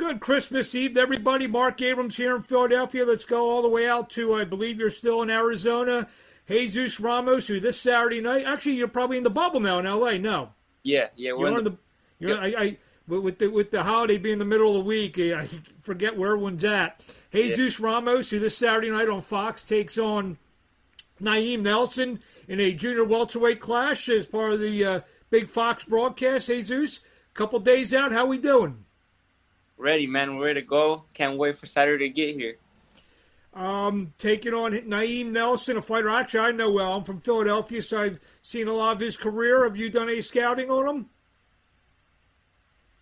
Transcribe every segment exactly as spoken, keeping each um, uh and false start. Good Christmas Eve, everybody. Mark Abrams here in Philadelphia. Let's go all the way out to, I believe you're still in Arizona, Jesus Ramos, who this Saturday night, actually, you're probably in the bubble now in L A, no? Yeah, yeah. We're you're in the, the you're, yeah. I, I, with, the, with the holiday being the middle of the week, I forget where everyone's at. Jesus yeah. Ramos, who this Saturday night on Fox takes on Naim Nelson in a junior welterweight clash as part of the uh, Big Fox broadcast. Jesus, a couple days out, how we doing? Ready, man. We're ready to go. Can't wait for Saturday to get here. Um, taking on Naim Nelson, a fighter actually I know well. I'm from Philadelphia, so I've seen a lot of his career. Have you done any scouting on him?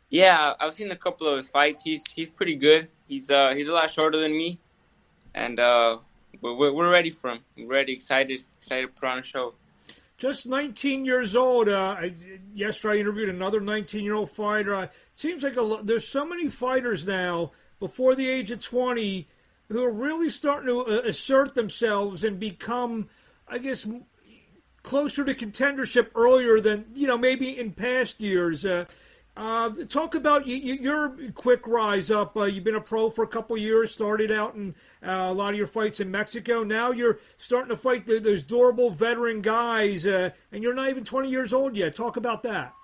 Yeah, I've seen a couple of his fights. He's he's pretty good. He's uh he's a lot shorter than me, and uh we're we're ready for him. We're ready, excited, excited to put on a show. Just nineteen years old. Uh, I, yesterday I interviewed another nineteen-year-old fighter. Uh, it seems like a, there's so many fighters now before the age of twenty who are really starting to assert themselves and become, I guess, closer to contendership earlier than, you know, maybe in past years. Uh, uh, talk about you, your quick rise up. Uh, you've been a pro for a couple of years, started out in uh, a lot of your fights in Mexico. Now you're starting to fight the, those durable veteran guys, uh, and you're not even twenty years old yet. Talk about that.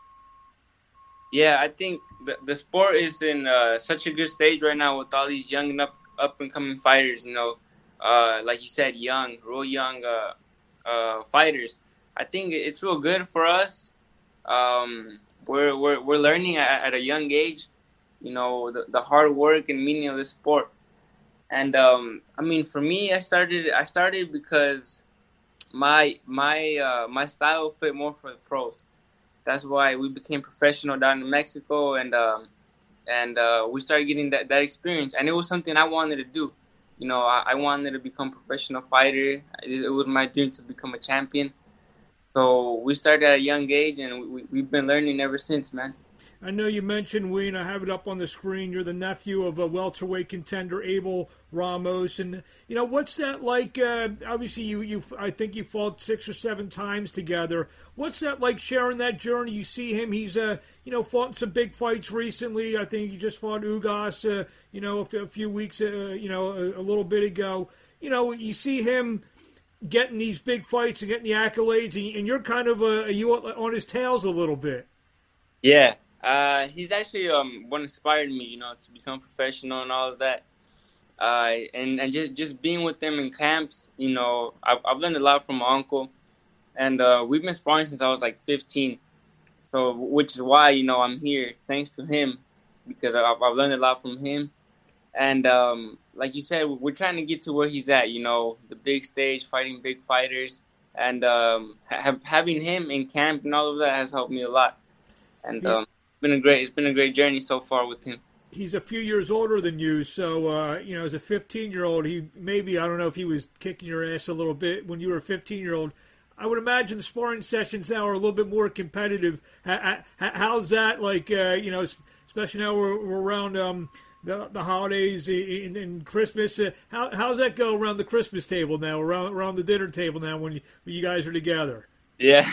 Yeah, I think the, the sport is in uh, such a good stage right now with all these young and up up-and-coming fighters, you know, uh, like you said, young, real young uh, uh, fighters. I think it's real good for us. Um, we're, we're we're learning at, at a young age, you know, the, the hard work and meaning of the sport. And um, I mean, for me, I started I started because my my uh, my style fit more for the pros. That's why we became professional down in Mexico, and um, And uh, we started getting that, that experience. And it was something I wanted to do. You know, I, I wanted to become a professional fighter. It, it was my dream to become a champion. So we started at a young age, and we, we've been learning ever since, man. I know you mentioned, Wayne, I have it up on the screen, you're the nephew of a welterweight contender, Abel Ramos. And, you know, what's that like? Uh, obviously, you, you, I think you fought six or seven times together. What's that like sharing that journey? You see him, he's, uh, you know, fought in some big fights recently. I think he just fought Ugas, uh, you know, a, a few weeks, uh, you know, a, a little bit ago. You know, you see him getting these big fights and getting the accolades, and, and you're kind of uh, you on his tails a little bit. Yeah. Uh, he's actually um, what inspired me, you know, to become professional and all of that. Uh, and and just, just being with them in camps, you know, I've, I've learned a lot from my uncle. And uh, we've been sparring since I was like fifteen. So, which is why, you know, I'm here, thanks to him, because I've, I've learned a lot from him. And um, like you said, we're trying to get to where he's at, you know, the big stage, fighting big fighters. And um, ha- having him in camp and all of that has helped me a lot. And yeah. um Been a great, it's been a great journey so far with him. He's a few years older than you, so uh, you know, as a fifteen-year-old, he maybe, I don't know if he was kicking your ass a little bit when you were a fifteen-year-old. I would imagine the sparring sessions now are a little bit more competitive. How, how, how's that like? Uh, you know, especially now we're, we're around um, the the holidays and, and Christmas. Uh, how how's that go around the Christmas table now? Around around the dinner table now when you, when you guys are together. Yeah,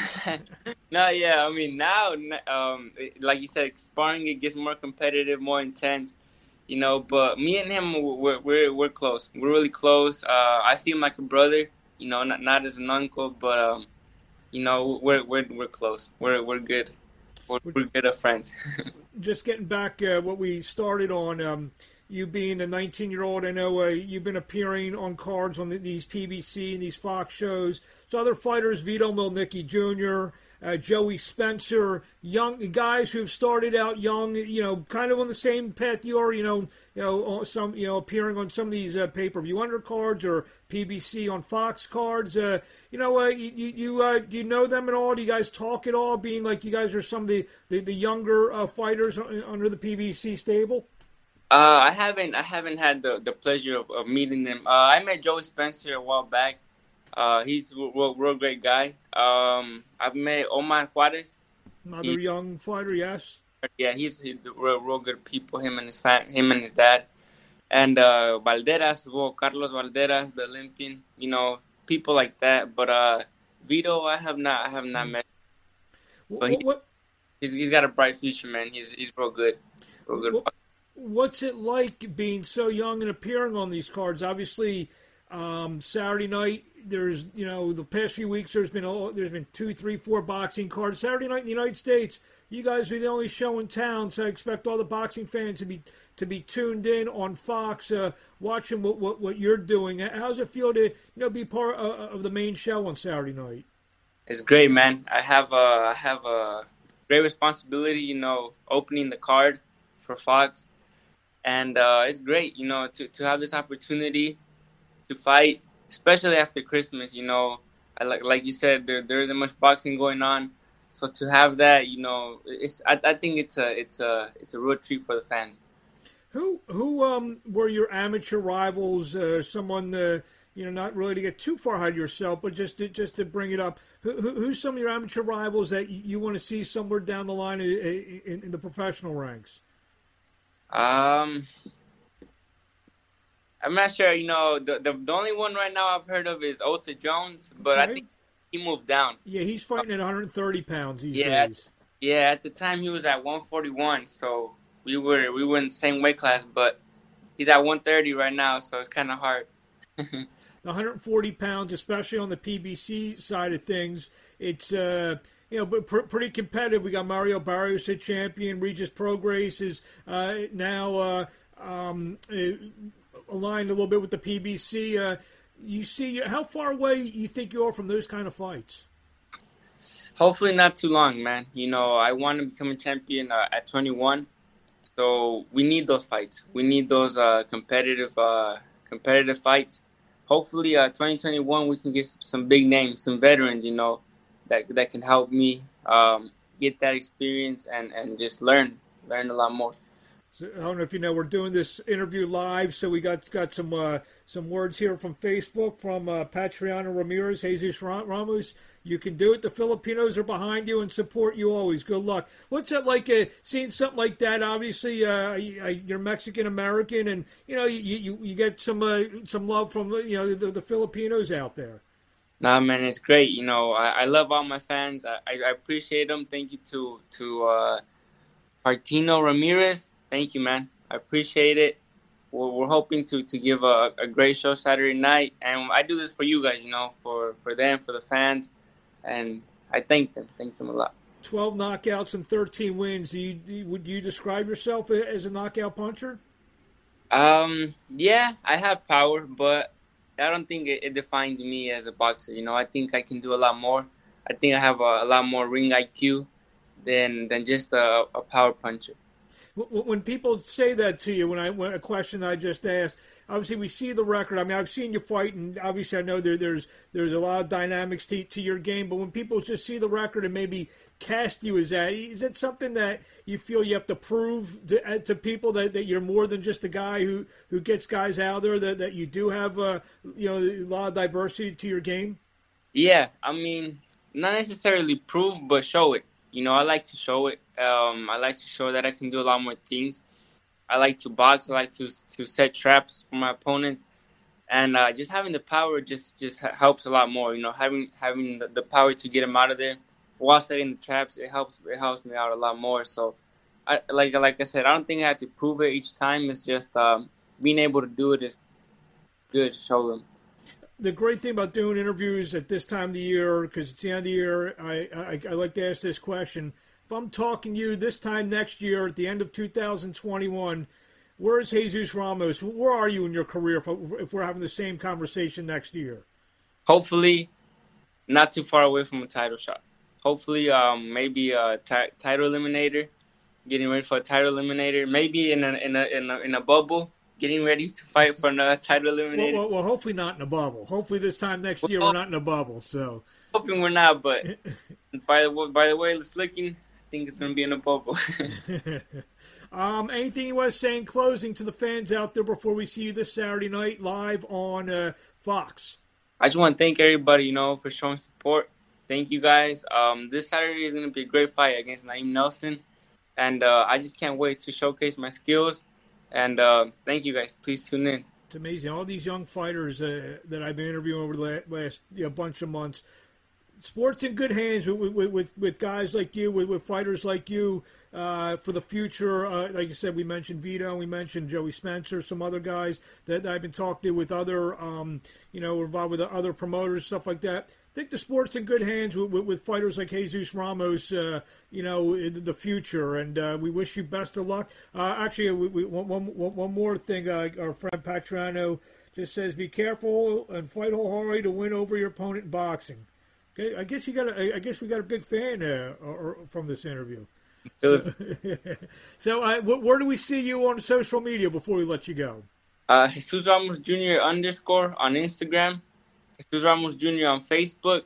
no, yeah. I mean, now, um, like you said, sparring, it gets more competitive, more intense, you know. But me and him, we're we're, we're close. We're really close. Uh, I see him like a brother, you know, not not as an uncle, but um, you know, we're we're we're close. We're we're good. We're, we're good of friends. Just getting back uh, what we started on. Um, you being a nineteen-year-old, I know uh, you've been appearing on cards on the, these P B C and these Fox shows. So other fighters, Vito Milnicki Junior, uh, Joey Spencer, young guys who have started out young, you know, kind of on the same path you are, you know, you know, some, you know, appearing on some of these uh, pay-per-view undercards or P B C on Fox cards. Uh, you know, uh, you you uh, do you know them at all? Do you guys talk at all? Being like you guys are some of the the, the younger uh, fighters under the P B C stable. Uh, I haven't I haven't had the, the pleasure of, of meeting them. Uh, I met Joey Spencer a while back. Uh, he's a real, real great guy. Um, I've met Omar Juarez. Another he, young fighter, yes. Yeah, he's, he's real, real good people, him and his fam- him and his dad. And uh, Valderas, well, Carlos Valderas, the Olympian, you know, people like that. But uh, Vito, I have not I have not met. But what, he, what? He's, he's got a bright future, man. He's, he's real good. Real good. What? what's it like being so young and appearing on these cards? Obviously, um, Saturday night, there's, you know, the past few weeks, there's been all, there's been two, three, four boxing cards. Saturday night in the United States, you guys are the only show in town, so I expect all the boxing fans to be to be tuned in on Fox, uh, watching what, what what you're doing. How's it feel to, you know, be part of, of the main show on Saturday night? It's great, man. I have a I have a great responsibility, you know, opening the card for Fox, and uh, it's great, you know, to to have this opportunity to fight, especially after Christmas. You know, I, like like you said, there there isn't much boxing going on. So to have that, you know, it's I, I think it's a it's a it's a real treat for the fans. Who who um were your amateur rivals? Uh, someone uh, you know, not really to get too far ahead of yourself, but just to, just to bring it up. Who, who who's some of your amateur rivals that you want to see somewhere down the line in, in, in the professional ranks? Um, I'm not sure. You know, the the, the only one right now I've heard of is Otha Jones, but okay. I think. He moved down. Yeah, he's fighting at one hundred thirty pounds these yeah, days. Yeah, at the time he was at one forty-one, so we were we were in the same weight class, but he's at one thirty right now, so it's kind of hard. The one forty pounds, especially on the P B C side of things, it's uh, you know, but pr- pretty competitive. We got Mario Barrios, a champion. Regis Prograis is uh, now uh, um, aligned a little bit with the P B C. Uh, You see, how far away you think you are from those kind of fights? Hopefully not too long, man. You know, I want to become a champion uh, at twenty-one, so we need those fights. We need those uh, competitive, uh, competitive fights. Hopefully, uh, twenty twenty-one, we can get some big names, some veterans, you know, that that can help me um, get that experience and, and just learn, learn a lot more. I don't know if you know, we're doing this interview live, so we got got some uh, some words here from Facebook, from uh, Patriona Ramirez, Jesus Ramos. You can do it. The Filipinos are behind you and support you always. Good luck. What's that like, uh, seeing something like that? Obviously, uh, you're Mexican-American, and, you know, you, you, you get some uh, some love from, you know, the, the Filipinos out there. Nah, man, it's great. You know, I, I love all my fans. I, I appreciate them. Thank you to, to uh, Patriona Ramirez. Thank you, man. I appreciate it. We're, we're hoping to, to give a, a great show Saturday night. And I do this for you guys, you know, for, for them, for the fans. And I thank them. Thank them a lot. twelve knockouts and thirteen wins. Do you, do, would you describe yourself as a knockout puncher? Um, yeah, I have power, but I don't think it, it defines me as a boxer. You know, I think I can do a lot more. I think I have a, a lot more ring I Q than, than just a, a power puncher. When people say that to you, when I when a question I just asked, obviously we see the record. I mean, I've seen you fight, and obviously I know there, there's there's a lot of dynamics to, to your game. But when people just see the record and maybe cast you as that, is it something that you feel you have to prove to, to people that, that you're more than just a guy who, who gets guys out there, that, that you do have a, you know, a lot of diversity to your game? Yeah, I mean, not necessarily prove, but show it. You know, I like to show it. Um, I like to show that I can do a lot more things. I like to box. I like to to set traps for my opponent, and uh, just having the power just, just helps a lot more. You know, having having the, the power to get him out of there while setting the traps, it helps it helps me out a lot more. So, I, like like I said, I don't think I have to prove it each time. It's just um, being able to do it is good. Show them. The great thing about doing interviews at this time of the year, because it's the end of the year, I, I, I like to ask this question. If I'm talking to you this time next year, at the end of two thousand twenty-one, where is Jesus Ramos? Where are you in your career if, if we're having the same conversation next year? Hopefully, not too far away from a title shot. Hopefully, um, maybe a t- title eliminator, getting ready for a title eliminator, maybe in a, in a, in a, in a bubble. Getting ready to fight for another title eliminator. Well, well, well, hopefully not in a bubble. Hopefully this time next year we're not in a bubble. So hoping we're not, but by the by the way it's looking, I think it's going to be in a bubble. um, anything you want to say in closing to the fans out there before we see you this Saturday night live on uh, Fox? I just want to thank everybody, you know, for showing support. Thank you guys. Um, this Saturday is going to be a great fight against Naim Nelson, and uh, I just can't wait to showcase my skills. And uh, thank you, guys. Please tune in. It's amazing. All these young fighters uh, that I've been interviewing over the last you know, bunch of months, sports in good hands with with, with, with guys like you, with, with fighters like you uh, for the future. Uh, like you said, we mentioned Vito, we mentioned Joey Spencer, some other guys that I've been talking to with other, um, you know, involved with other promoters, stuff like that. I think the sport's in good hands with, with, with fighters like Jesus Ramos, uh, you know, in the future. And uh, we wish you best of luck. Uh, actually, we, we, one, one, one more thing. Uh, our friend Patrono just says, be careful and fight wholeheartedly to win over your opponent in boxing. Okay, I guess you got. A, I guess we got a big fan uh, or, from this interview. So, so uh, where do we see you on social media before we let you go? Uh, Jesus Ramos Junior underscore on Instagram. Jesus Ramos Junior on Facebook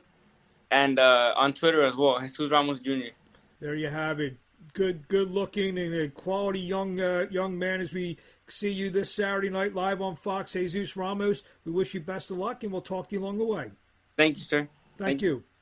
and uh, on Twitter as well. Jesus Ramos Junior There you have it. Good, good-looking and a quality young uh, young man as we see you this Saturday night live on Fox. Jesus Ramos, we wish you best of luck, and we'll talk to you along the way. Thank you, sir. Thank, Thank you. you.